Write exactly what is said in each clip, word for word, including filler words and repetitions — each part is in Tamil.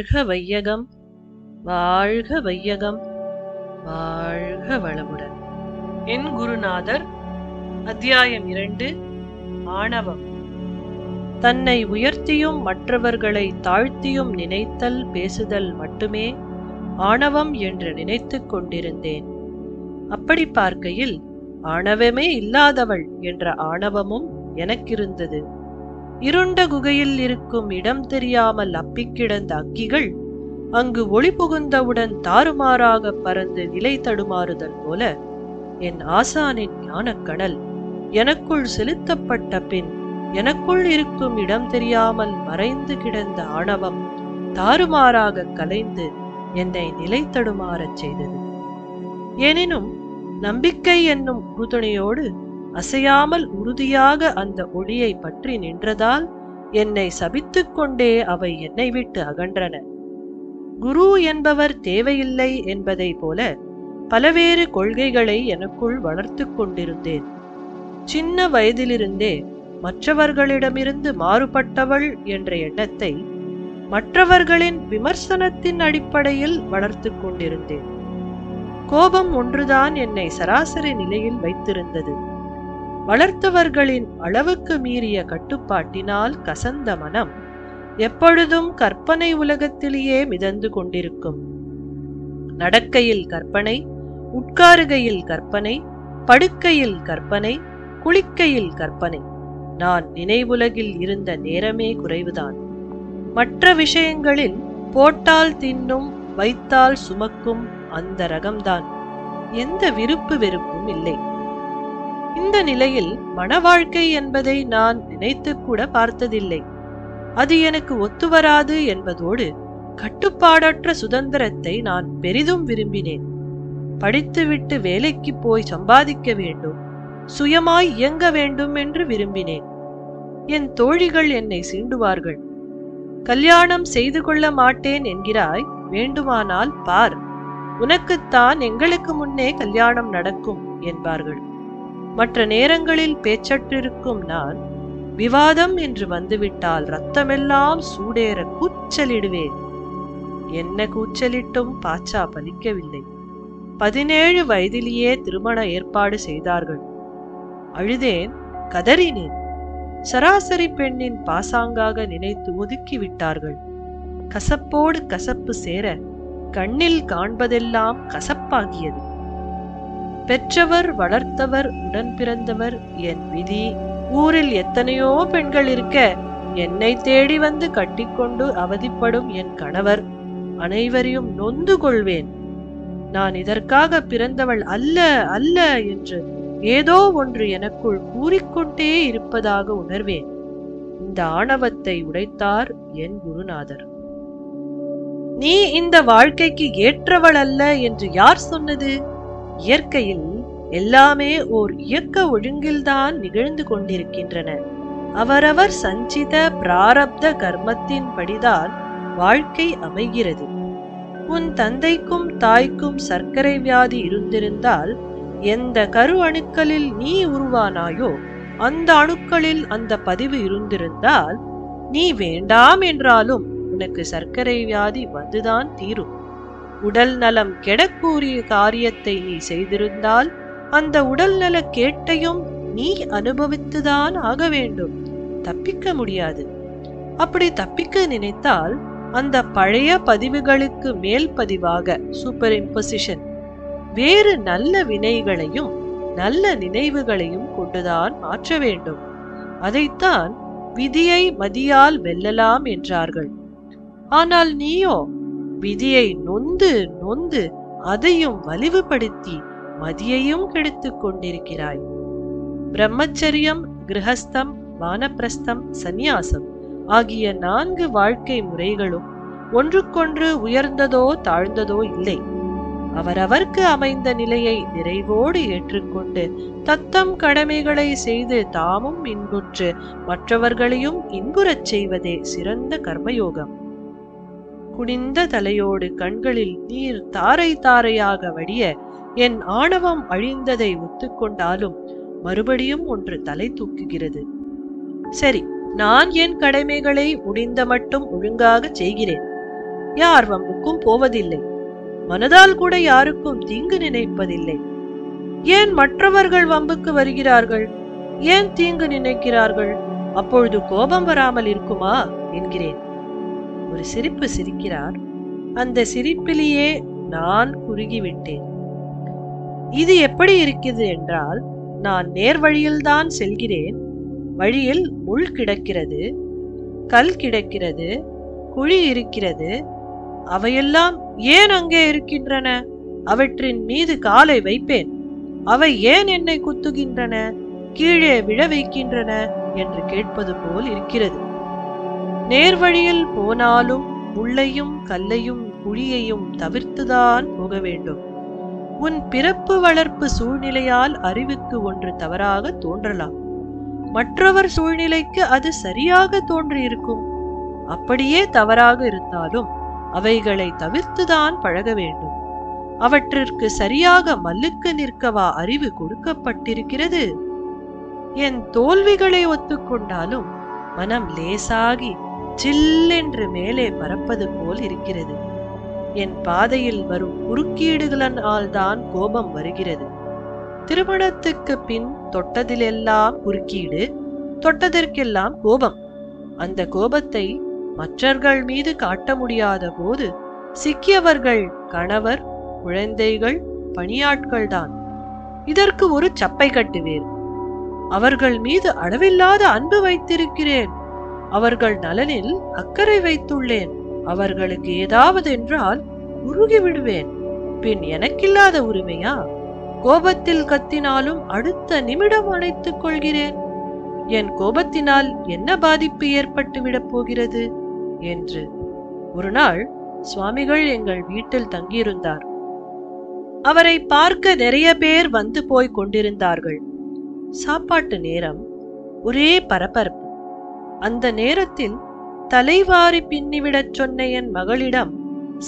வாழ்க வையகம், வாழ்க வையகம், வாழ்க வளமுடன். என் குருநாதர், அத்தியாயம் இரண்டு, ஆணவம். தன்னை உயர்த்தியும் மற்றவர்களை தாழ்த்தியும் நினைத்தல், பேசுதல் மட்டுமே ஆணவம் என்று நினைத்து கொண்டிருந்தேன். அப்படி பார்க்கையில் ஆணவமே இல்லாதவள் என்ற ஆணவமும் எனக்கிருந்தது. இருண்ட குகையில் இருக்கும் இடம் தெரியாமல் அப்பிக்கிடந்த அக்கிகள் அங்கு ஒளி புகுந்தவுடன் தாறுமாறாக பறந்து நிலை தடுமாறுதல் போல என் ஆசானின் ஞானக்கணல் எனக்குள் செலுத்தப்பட்ட பின் எனக்குள் இருக்கும் இடம் தெரியாமல் மறைந்து கிடந்த ஆணவம் தாறுமாறாக கலைந்து என்னை நிலை தடுமாறச் செய்தது. எனினும் நம்பிக்கை என்னும் உறுதுணையோடு அசையாமல் உறுதியாக அந்த ஒளியை பற்றி நின்றதால் என்னை சபித்து கொண்டே அவை என்னை விட்டு அகன்றன. குரு என்பவர் தேவையில்லை என்பதை போல பலவேறு கொள்கைகளை எனக்குள் வளர்த்து கொண்டிருந்தேன். சின்ன வயதிலிருந்தே மற்றவர்களிடமிருந்து மாறுபட்டவள் என்ற எண்ணத்தை மற்றவர்களின் விமர்சனத்தின் அடிப்படையில் வளர்த்து கொண்டிருந்தேன். கோபம் ஒன்றுதான் என்னை சராசரி நிலையில் வைத்திருந்தது. வளர்த்தவர்களின் அளவுக்கு மீறிய கட்டுப்பாட்டினால் கசந்த மனம் எப்பொழுதும் கற்பனை உலகத்திலேயே மிதந்து கொண்டிருக்கும். நடக்கையில் கற்பனை, உட்காருகையில் கற்பனை, படுக்கையில் கற்பனை, குளிக்கையில் கற்பனை. நான் நினைவுலகில் இருந்த நேரமே குறைவுதான். மற்ற விஷயங்களில் போட்டால் தின்னும், வைத்தால் சுமக்கும் அந்த ரகம்தான். எந்த விருப்பு வெறுப்பும் இல்லை. இந்த நிலையில் மன வாழ்க்கை என்பதை நான் நினைத்து கூட பார்த்ததில்லை. அது எனக்கு ஒத்துவராது என்பதோடு கட்டுப்பாடற்ற சுதந்திரத்தை நான் பெரிதும் விரும்பினேன். படித்துவிட்டு வேலைக்கு போய் சம்பாதிக்க வேண்டும், சுயமாய் இயங்க வேண்டும் என்று விரும்பினேன். என் தோழிகள் என்னை சீண்டுவார்கள். கல்யாணம் செய்து கொள்ள மாட்டேன் என்கிறாய், வேண்டுமானால் பார், உனக்குத்தான் எங்களுக்கு முன்னே கல்யாணம் நடக்கும் என்பார்கள். மற்ற நேரங்களில் பேச்சற்றிருக்கும் நான் விவாதம் என்று வந்துவிட்டால் ரத்தமெல்லாம் சூடேற கூச்சலிடுவேன். என்ன கூச்சலிட்டும் பாச்சா பலிக்கவில்லை. பதினேழு வயதிலேயே திருமண ஏற்பாடு செய்தார்கள். அழுதேன், கதறினேன். சராசரி பெண்ணின் பாசாங்காக நினைத்து ஒதுக்கிவிட்டார்கள். கசப்போடு கசப்பு சேர கண்ணில் காண்பதெல்லாம் கசப்பாகியது. பெற்றவர், வளர்த்தவர், உடன் பிறந்தவர் என் விதி. ஊரில் எத்தனையோ பெண்கள் இருக்க என்னை தேடி வந்து கட்டிக்கொண்டு அவதிப்படும் என் கணவர், அனைவரையும் நொந்து கொள்வேன். நான் இதற்காக பிறந்தவள் அல்ல அல்ல என்று ஏதோ ஒன்று எனக்குள் கூறிக்கொண்டே இருப்பதாக உணர்வேன். இந்த ஆணவத்தை உடைத்தார் என் குருநாதர். நீ இந்த வாழ்க்கைக்கு ஏற்றவள் அல்ல என்று யார் சொன்னது? இயற்கையில் எல்லாமே ஓர் இயக்க ஒழுங்கில்தான் நிகழ்ந்து கொண்டிருக்கின்றன. அவரவர் சஞ்சித பிராரப்த கர்மத்தின் படிதான் வாழ்க்கை அமைகிறது. உன் தந்தைக்கும் தாய்க்கும் சர்க்கரை வியாதி இருந்திருந்தால் எந்த கரு அணுக்களில் நீ உருவானாயோ அந்த அணுக்களில் அந்த பதிவு இருந்திருந்தால் நீ வேண்டாம் என்றாலும் உனக்கு சர்க்கரை வியாதி வந்துதான் தீரும். உடல் நலம் கெடக்கூறிய காரியத்தை நீ செய்திருந்தால் அந்த உடல் நல கேட்டையும் நீ அனுபவித்துதான் ஆக வேண்டும். தப்பிக்க முடியாது. அப்படி தப்பிக்க நினைத்தால் அந்த பழைய பதிவுகளுக்கு மேல் பதிவாக சூப்பர் இம்போசிஷன் வேறு நல்ல வினைகளையும் நல்ல நினைவுகளையும் கொண்டுதான் மாற்ற வேண்டும். அதைத்தான் விதியை மதியால் வெல்லலாம் என்றார்கள். ஆனால் நீயோ விதியை நொந்து நொந்து அதையும் வலிவுபடுத்தி மதியையும் கெடுத்துக் கொண்டிருக்கிறாய். பிரம்மச்சரியம், கிரகஸ்தம், வானப்பிரஸ்தம், சந்நியாசம் ஆகிய நான்கு வாழ்க்கை முறைகளும் ஒன்றுக்கொன்று உயர்ந்ததோ தாழ்ந்ததோ இல்லை. அவரவர்க்கு அமைந்த நிலையை நிறைவோடு ஏற்றுக்கொண்டு தத்தம் கடமைகளை செய்து தாமும் இன்புற்று மற்றவர்களையும் இன்புறச் செய்வதே சிறந்த கர்மயோகம். குனிந்த தலையோடு கண்களில் நீர் தாரை தாரையாக வடிய என் ஆணவம் அழிந்ததை ஒத்துக்கொண்டாலும் மறுபடியும் ஒன்று தலை தூக்குகிறது. சரி, நான் என் கடமைகளை முடிந்த மட்டும் ஒழுங்காக செய்கிறேன். யார் வம்புக்கும் போவதில்லை, மனதால் கூட யாருக்கும் தீங்கு நினைப்பதில்லை. ஏன் மற்றவர்கள் வம்புக்கு வருகிறார்கள், ஏன் தீங்கு நினைக்கிறார்கள், அப்பொழுது கோபம் வராமல் இருக்குமா என்கிறேன். ஒரு சிரிப்பு சிரிக்கிறார். அந்த சிரிப்பிலேயே நான் குறுகிவிட்டேன். இது எப்படி இருக்குது என்றால், நான் நேர் வழியில்தான் செல்கிறேன். வழியில் முள் கிடக்கிறது, கல் கிடக்கிறது, குழி இருக்கிறது. அவையெல்லாம் ஏன் அங்கே இருக்கின்றன? அவற்றின் மீது காலை வைப்பேன். அவை ஏன் என்னை குத்துகின்றன, கீழே விழ வைக்கின்றன என்று கேட்பது போல் இருக்கிறது. நேர்வழியில் போனாலும் முள்ளையும் கல்லையும் குழியையும் தவிர்த்துதான் போக வேண்டும். உன் பிறப்பு வளர்ப்பு சூழ்நிலையால் அறிவுக்கு ஒன்று தவறாக தோன்றலாம், மற்றவர் சூழ்நிலைக்கு அது சரியாக தோன்றியிருக்கும். அப்படியே தவறாக இருந்தாலும் அவைகளை தவிர்த்துதான் பழக வேண்டும். அவற்றிற்கு சரியாக மல்லுக்கு நிற்கவா அறிவு கொடுக்கப்பட்டிருக்கிறது? என் தோல்விகளை ஒத்துக்கொண்டாலும் மனம் லேசாகி சில்லென்று மேலே பறப்பது போல் இருக்கிறது. என் பாதையில் வரும் குறுக்கீடுகளினால்தான் கோபம் வருகிறது. திருமணத்துக்கு பின் தொட்டதிலெல்லாம் குறுக்கீடு, தொட்டதற்கெல்லாம் கோபம். அந்த கோபத்தை மற்றவர்கள் மீது காட்ட முடியாத போது சிக்கியவர்கள் கணவர், குழந்தைகள், பணியாட்கள் தான். இதற்கு ஒரு சப்பை கட்டுவேன். அவர்கள் மீது அளவில்லாத அன்பு வைத்திருக்கிறேன், அவர்கள் நலனில் அக்கறை வைத்துள்ளேன். அவர்களுக்கு ஏதாவது என்றால் உருகி விடுவேன். பின் எனக்கில்லாத உரிமையா? கோபத்தில் கத்தினாலும் அடுத்த நிமிடம் அணைத்துக் கொள்கிறேன். என் கோபத்தினால் என்ன பாதிப்பு ஏற்பட்டு விடப் போகிறது என்று ஒரு நாள் சுவாமிகள் எங்கள் வீட்டில் தங்கியிருந்தார். அவரை பார்க்க நிறைய பேர் வந்து போய் கொண்டிருந்தார்கள். சாப்பாட்டு நேரம், ஒரே பரபரப்பு. அந்த நேரத்தில் தலைவாரி பின்னிவிடச் சொன்ன என் மகளிடம்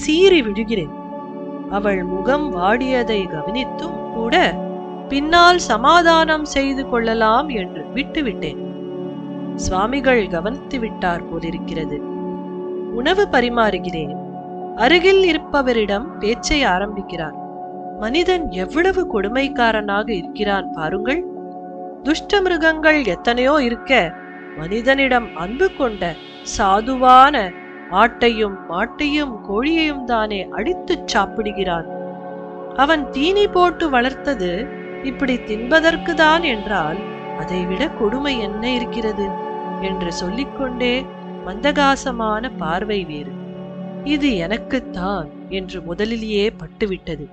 சீறி விடுகிறேன். அவள் முகம் வாடியதை கவனித்தும் கூட பின்னால் சமாதானம் செய்து கொள்ளலாம் என்று விட்டுவிட்டேன். சுவாமிகள் கவனித்து விட்டார் போலிருக்கிறது. உணவு பரிமாறுகிறேன். அருகில் இருப்பவரிடம் பேச்சை ஆரம்பிக்கிறார். மனிதன் எவ்வளவு கொடுமைக்காரனாக இருக்கிறான் பாருங்கள். துஷ்ட மிருகங்கள் எத்தனையோ இருக்க, மனிதனிடம் அன்பு கொண்ட சாதுவான ஆட்டையும் மாட்டையும் கோழியையும் தானே அடித்து சாப்பிடுகிறான். அவன் தீனி போட்டு வளர்த்தது இப்படி தின்பதற்கு தான் என்றால் அதைவிட கொடுமை என்ன இருக்கிறது என்று சொல்லிக்கொண்டே மந்தகாசமான பார்வை வேறு. இது எனக்குத்தான் என்று முதலிலேயே பட்டுவிட்டது.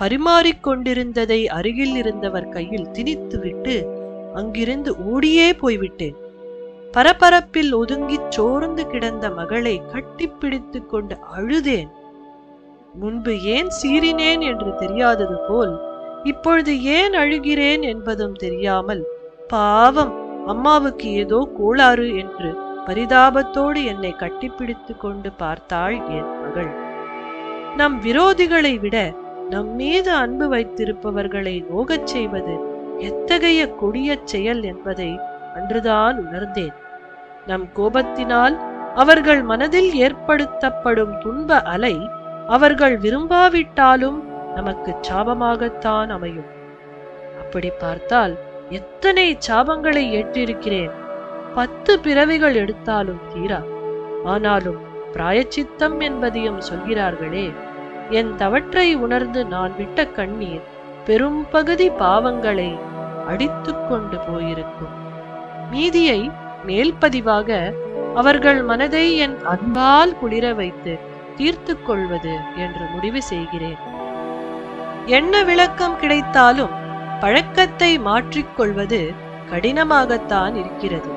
பரிமாறிக்கொண்டிருந்ததை அருகில் இருந்தவர் கையில் திணித்துவிட்டு அங்கிருந்து ஓடியே போய்விட்டேன். பரபரப்பில் ஒதுங்கி சோர்ந்து கிடந்த மகளை கட்டிப்பிடித்து கொண்டு அழுதேன். முன்பு ஏன் சீறினேன் என்று தெரியாதது போல் இப்பொழுது ஏன் அழுகிறேன் என்பதும் தெரியாமல், பாவம் அம்மாவுக்கு ஏதோ கோளாறு என்று பரிதாபத்தோடு என்னை கட்டிப்பிடித்து கொண்டு பார்த்தாள் என் மகள். நம் விரோதிகளை விட நம் மீது அன்பு வைத்திருப்பவர்களை நோகச் செய்வது எத்தகைய கொடிய செயல் என்பதை அன்றுதான் உணர்ந்தேன். நம் கோபத்தினால் அவர்கள் மனதில் ஏற்படுத்தப்படும் துன்ப அலை அவர்கள் விரும்பாவிட்டாலும் நமக்கு சாபமாகத்தான் அமையும். அப்படி பார்த்தால் எத்தனை சாபங்களை ஏற்றிருக்கிறேன். பத்து பிறவிகள் எடுத்தாலும் தீரா. ஆனாலும் பிராயச்சித்தம் என்பதையும் சொல்கிறார்களே. என் தவற்றை உணர்ந்து நான் விட்ட கண்ணீர் பெரும் பகுதி பாவங்களை அடித்து கொண்டு போயிருக்கும். மீதியை மேல்பதிவாக அவர்கள் மனதை என் அன்பால் குளிர வைத்து தீர்த்து கொள்வது என்று முடிவு செய்கிறேன். என்ன விளக்கம் கிடைத்தாலும் பழக்கத்தை மாற்றிக்கொள்வது கடினமாகத்தான் இருக்கிறது.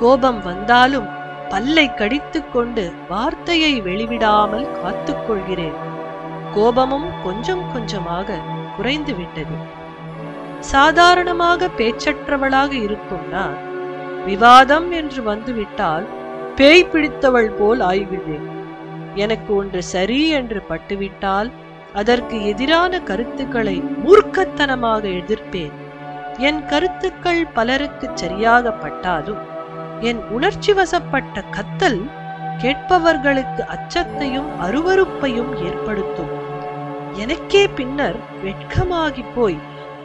கோபம் வந்தாலும் பல்லை கடித்து கொண்டு வார்த்தையை வெளிவிடாமல் காத்துக்கொள்கிறேன். கோபமும் கொஞ்சம் கொஞ்சமாக குறைந்து விட்டது. சாதாரணமாக பேச்சற்றவளாக இருக்கும் நான் விவாதம் என்று வந்துவிட்டால் பேய் பிடித்தவள் போல் ஆய்விடுவேன். எனக்கு ஒன்று சரி என்று பட்டுவிட்டால் அதற்கு எதிரான கருத்துக்களை மூர்க்கத்தனமாக எதிர்ப்பேன். என் கருத்துக்கள் பலருக்கு சரியாக பட்டாலும் என் உணர்ச்சி வசப்பட்ட கத்தல் கேட்பவர்களுக்கு அச்சத்தையும் அருவருப்பையும் ஏற்படுத்தும். எனக்கே பின்னர் வெட்கமாகி போய்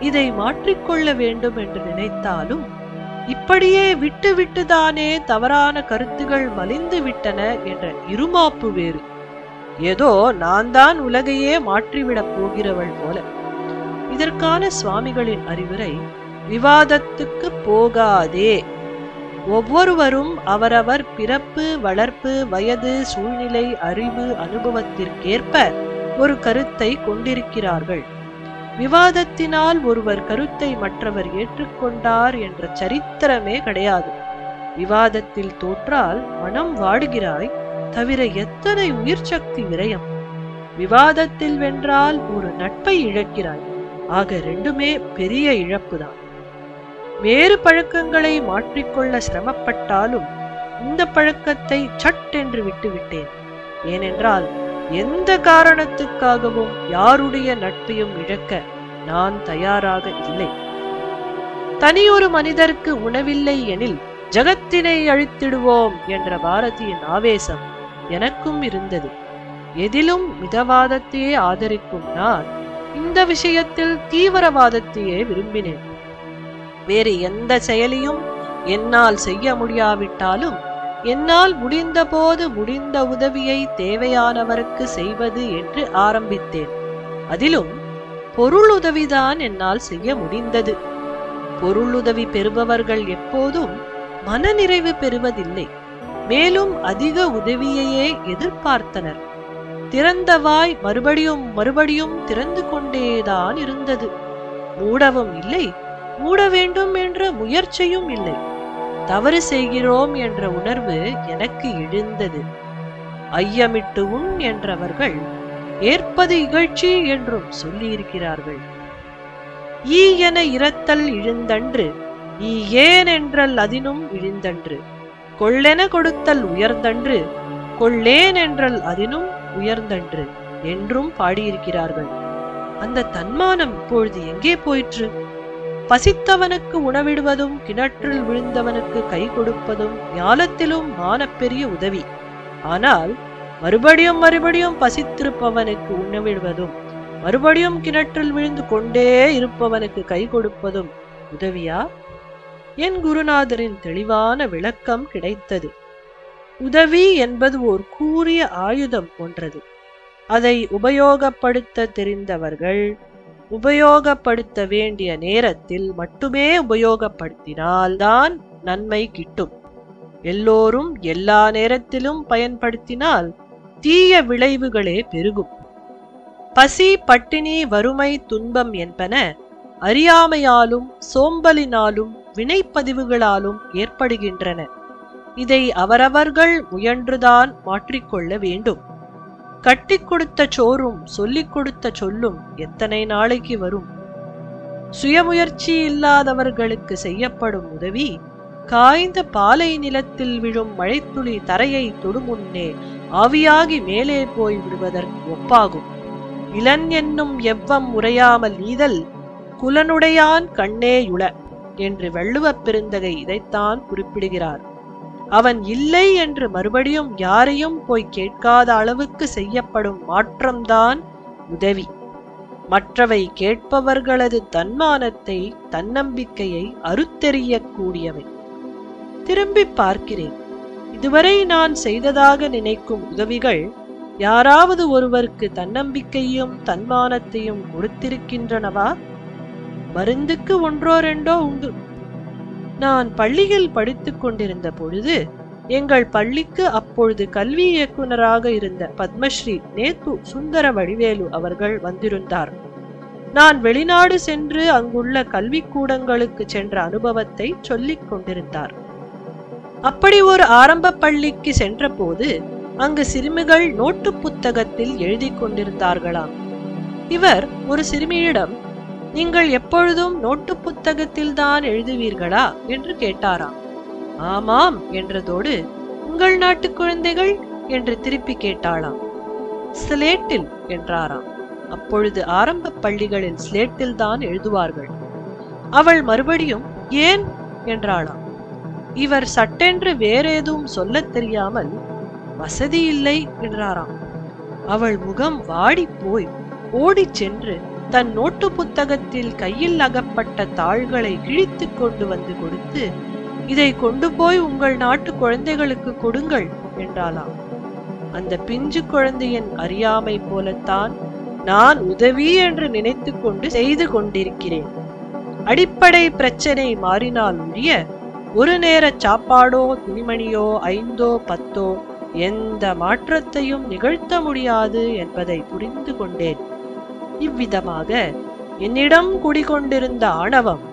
இதை மாற்றிக்கொள்ள வேண்டும் என்று நினைத்தாலும் இப்படியே விட்டு விட்டுதானே தவறான கருத்துகள் மலிந்து விட்டன என்ற இருமாப்பு வேறு. ஏதோ நான் தான் உலகையே மாற்றிவிடப் போகிறவள் போல. இதற்கான சுவாமிகளின் அறிவுரை, விவாதத்துக்கு போகாதே. ஒவ்வொருவரும் அவரவர் பிறப்பு, வளர்ப்பு, வயது, சூழ்நிலை, அறிவு, அனுபவத்திற்கேற்ப ஒரு கருத்தை கொண்டிருக்கிறார்கள். விவாதத்தினால் ஒருவர் கருத்தை மற்றவர் ஏற்றுக்கொண்டார் என்ற சரித்திரமே கிடையாது. விவாதத்தில் தோற்றால் மனம் வாடுகிறாய் தவிர எத்தனை உயிர் சக்தி விரயம். விவாதத்தில் வென்றால் ஒரு நட்பை இழக்கிறாய். ஆக ரெண்டுமே பெரிய இழப்புதான். வேறு பழக்கங்களை மாற்றிக்கொள்ள சிரமப்பட்டாலும் இந்த பழக்கத்தை சட்டென்று விட்டுவிட்டேன். ஏனென்றால் எந்த காரணத்துக்காகவும் யாருடைய நட்பையும் இழக்க நான் தயாராக இல்லை. தனியொரு மனிதருக்கு உணவில்லை எனில் ஜகத்தினை அழித்திடுவோம் என்ற பாரதியின் ஆவேசம் எனக்கும் இருந்தது. எதிலும் மிதவாதத்தையே ஆதரிக்கும் நான் இந்த விஷயத்தில் தீவிரவாதத்தையே விரும்பினேன். வேறு எந்த செயலியும் என்னால் செய்ய முடியாவிட்டாலும் என்னால் முடிந்த போது முடிந்த உதவியை தேவையானவருக்கு செய்வது என்று ஆரம்பித்தேன். அதிலும் பொருளுதவிதான் என்னால் செய்ய முடிந்தது. பொருளுதவி பெறுபவர்கள் எப்போதும் மனநிறைவு பெறுவதில்லை, மேலும் அதிக உதவியையே எதிர்பார்த்தனர். திறந்தவாய் மறுபடியும் மறுபடியும் திறந்து கொண்டேதான் இருந்தது. மூடவும் இல்லை, மூட வேண்டும் என்ற முயற்சியும் இல்லை. தவறு செய்கிறோம் என்ற உணர்வு எனக்கு எழுந்தது. ஐயமிட்டு உண் என்றவர்கள் ஏற்பது இகழ்ச்சி என்றும் சொல்லியிருக்கிறார்கள். ஈ என இரத்தல் இழிந்தன்று, ஈ ஏன் என்றல் அதினும் இழிந்தன்று, கொள்ளென கொடுத்தல் உயர்ந்தன்று, கொள்ளேன் என்றல் அதினும் உயர்ந்தன்று என்றும் பாடியிருக்கிறார்கள். அந்த தன்மானம் இப்பொழுது எங்கே போயிற்று? பசித்தவனுக்கு உணவிடுவதும் கிணற்றில் விழுந்தவனுக்கு கை கொடுப்பதும் ஞாலத்திலும் மானப்பெரிய உதவி. ஆனால் மறுபடியும் மறுபடியும் பசித்திருப்பவனுக்கு உணவிடுவதும் மறுபடியும் கிணற்றில் விழுந்து கொண்டே இருப்பவனுக்கு கை கொடுப்பதும் உதவியா? என் குருநாதரின் தெளிவான விளக்கம் கிடைத்தது. உதவி என்பது ஓர் கூரிய ஆயுதம் போன்றது. அதை உபயோகப்படுத்த தெரிந்தவர்கள் உபயோகப்படுத்த வேண்டிய நேரத்தில் மட்டுமே உபயோகப்படுத்தினால்தான் நன்மை கிட்டும். எல்லோரும் எல்லா நேரத்திலும் பயன்படுத்தினால் தீய விளைவுகளே பெருகும். பசி, பட்டினி, வறுமை, துன்பம் என்பன அறியாமையாலும் சோம்பலினாலும் வினைப்பதிவுகளாலும் ஏற்படுகின்றன. இதை அவரவர்கள் முயன்றுதான் மாற்றிக்கொள்ள வேண்டும். கட்டி கொடுத்த சோறும் சொல்லிக் கொடுத்த சொல்லும் எத்தனை நாளைக்கு வரும்? சுயமுயற்சி இல்லாதவர்களுக்கு செய்யப்படும் உதவி காய்ந்த பாலை நிலத்தில் விழும் மழைத்துளி தரையை தொடுமுன்னே ஆவியாகி மேலே போய் விடுவதற்கு ஒப்பாகும். இளன் என்னும் எவ்வம் உரையாமல் ஈதல் குலனுடையான் கண்ணேயுள என்று வள்ளுவப் பெருந்தகை இதைத்தான் குறிப்பிடுகிறார். அவன் இல்லை என்று மறுபடியும் யாரையும் போய் கேட்காத அளவுக்கு செய்யப்படும் மாற்றம்தான் உதவி. மற்றவை கேட்பவர்களது தன்மானத்தை, தன்னம்பிக்கையை அறுத்தெறியக்கூடியவை. திரும்பி பார்க்கிறேன். இதுவரை நான் செய்ததாக நினைக்கும் உதவிகள் யாராவது ஒருவருக்கு தன்னம்பிக்கையும் தன்மானத்தையும் கொடுத்திருக்கின்றனவா? மருந்துக்கு ஒன்றோ ரெண்டோ உண்டு. நான் பள்ளியில் படித்துக் கொண்டிருந்த பொழுது எங்கள் பள்ளிக்கு அப்பொழுது கல்வி இயக்குநராக இருந்த பத்மஸ்ரீ நேத்து சுந்தர வடிவேலு அவர்கள் வந்திருந்தார். நான் வெளிநாடு சென்று அங்குள்ள கல்விக்கூடங்களுக்கு சென்ற அனுபவத்தை சொல்லிக் கொண்டிருந்தார். அப்படி ஒரு ஆரம்ப பள்ளிக்கு சென்ற போது அங்கு சிறுமிகள் நோட்டு புத்தகத்தில் எழுதி கொண்டிருந்தார்களாம். இவர் ஒரு சிறுமியிடம், நீங்கள் எப்பொழுதும் நோட்டு புத்தகத்தில் தான் எழுதுவீர்களா என்று கேட்டாராம். ஆமாம் என்றதோடு, உங்கள் நாட்டு குழந்தைகள் என்று திருப்பி கேட்டாளாம். ஸ்லேட்டில் என்றாராம். அப்பொழுது ஆரம்ப பள்ளிகளில் ஸ்லேட்டில் தான் எழுதுவார்கள். அவள் மறுபடியும் ஏன் என்றாளாம். இவர் சட்டென்று வேறேதும் சொல்லத் தெரியாமல், வசதி இல்லை என்றாராம். அவள் முகம் வாடி போய் ஓடி சென்று தன் நோட்டு புத்தகத்தில் கையில் அகப்பட்ட தாள்களை கிழித்து கொண்டு வந்து கொடுத்து, இதை கொண்டு போய் உங்கள் நாட்டு குழந்தைகளுக்கு கொடுங்கள் என்றாளாம். அந்த பிஞ்சு குழந்தையின் அறியாமை போலத்தான் நான் உதவி என்று நினைத்து கொண்டு செய்து கொண்டிருக்கிறேன். அடிப்படை பிரச்சனை மாறினால் உரிய ஒரு நேர சாப்பாடோ துணிமணியோ ஐந்தோ பத்தோ எந்த மாற்றத்தையும் நிகழ்த்த முடியாது என்பதை புரிந்து கொண்டேன். இவ்விதமாக என்னிடம் குடிகொண்டிருந்த ஆணவம்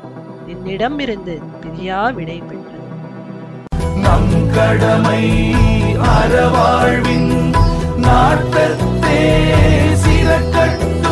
என்னிடம் இருந்து பிரியா விடை பெற்றது. நம் கடமை அறவாழ்வின் நாட்டத்தே சிறக்கட்டும்.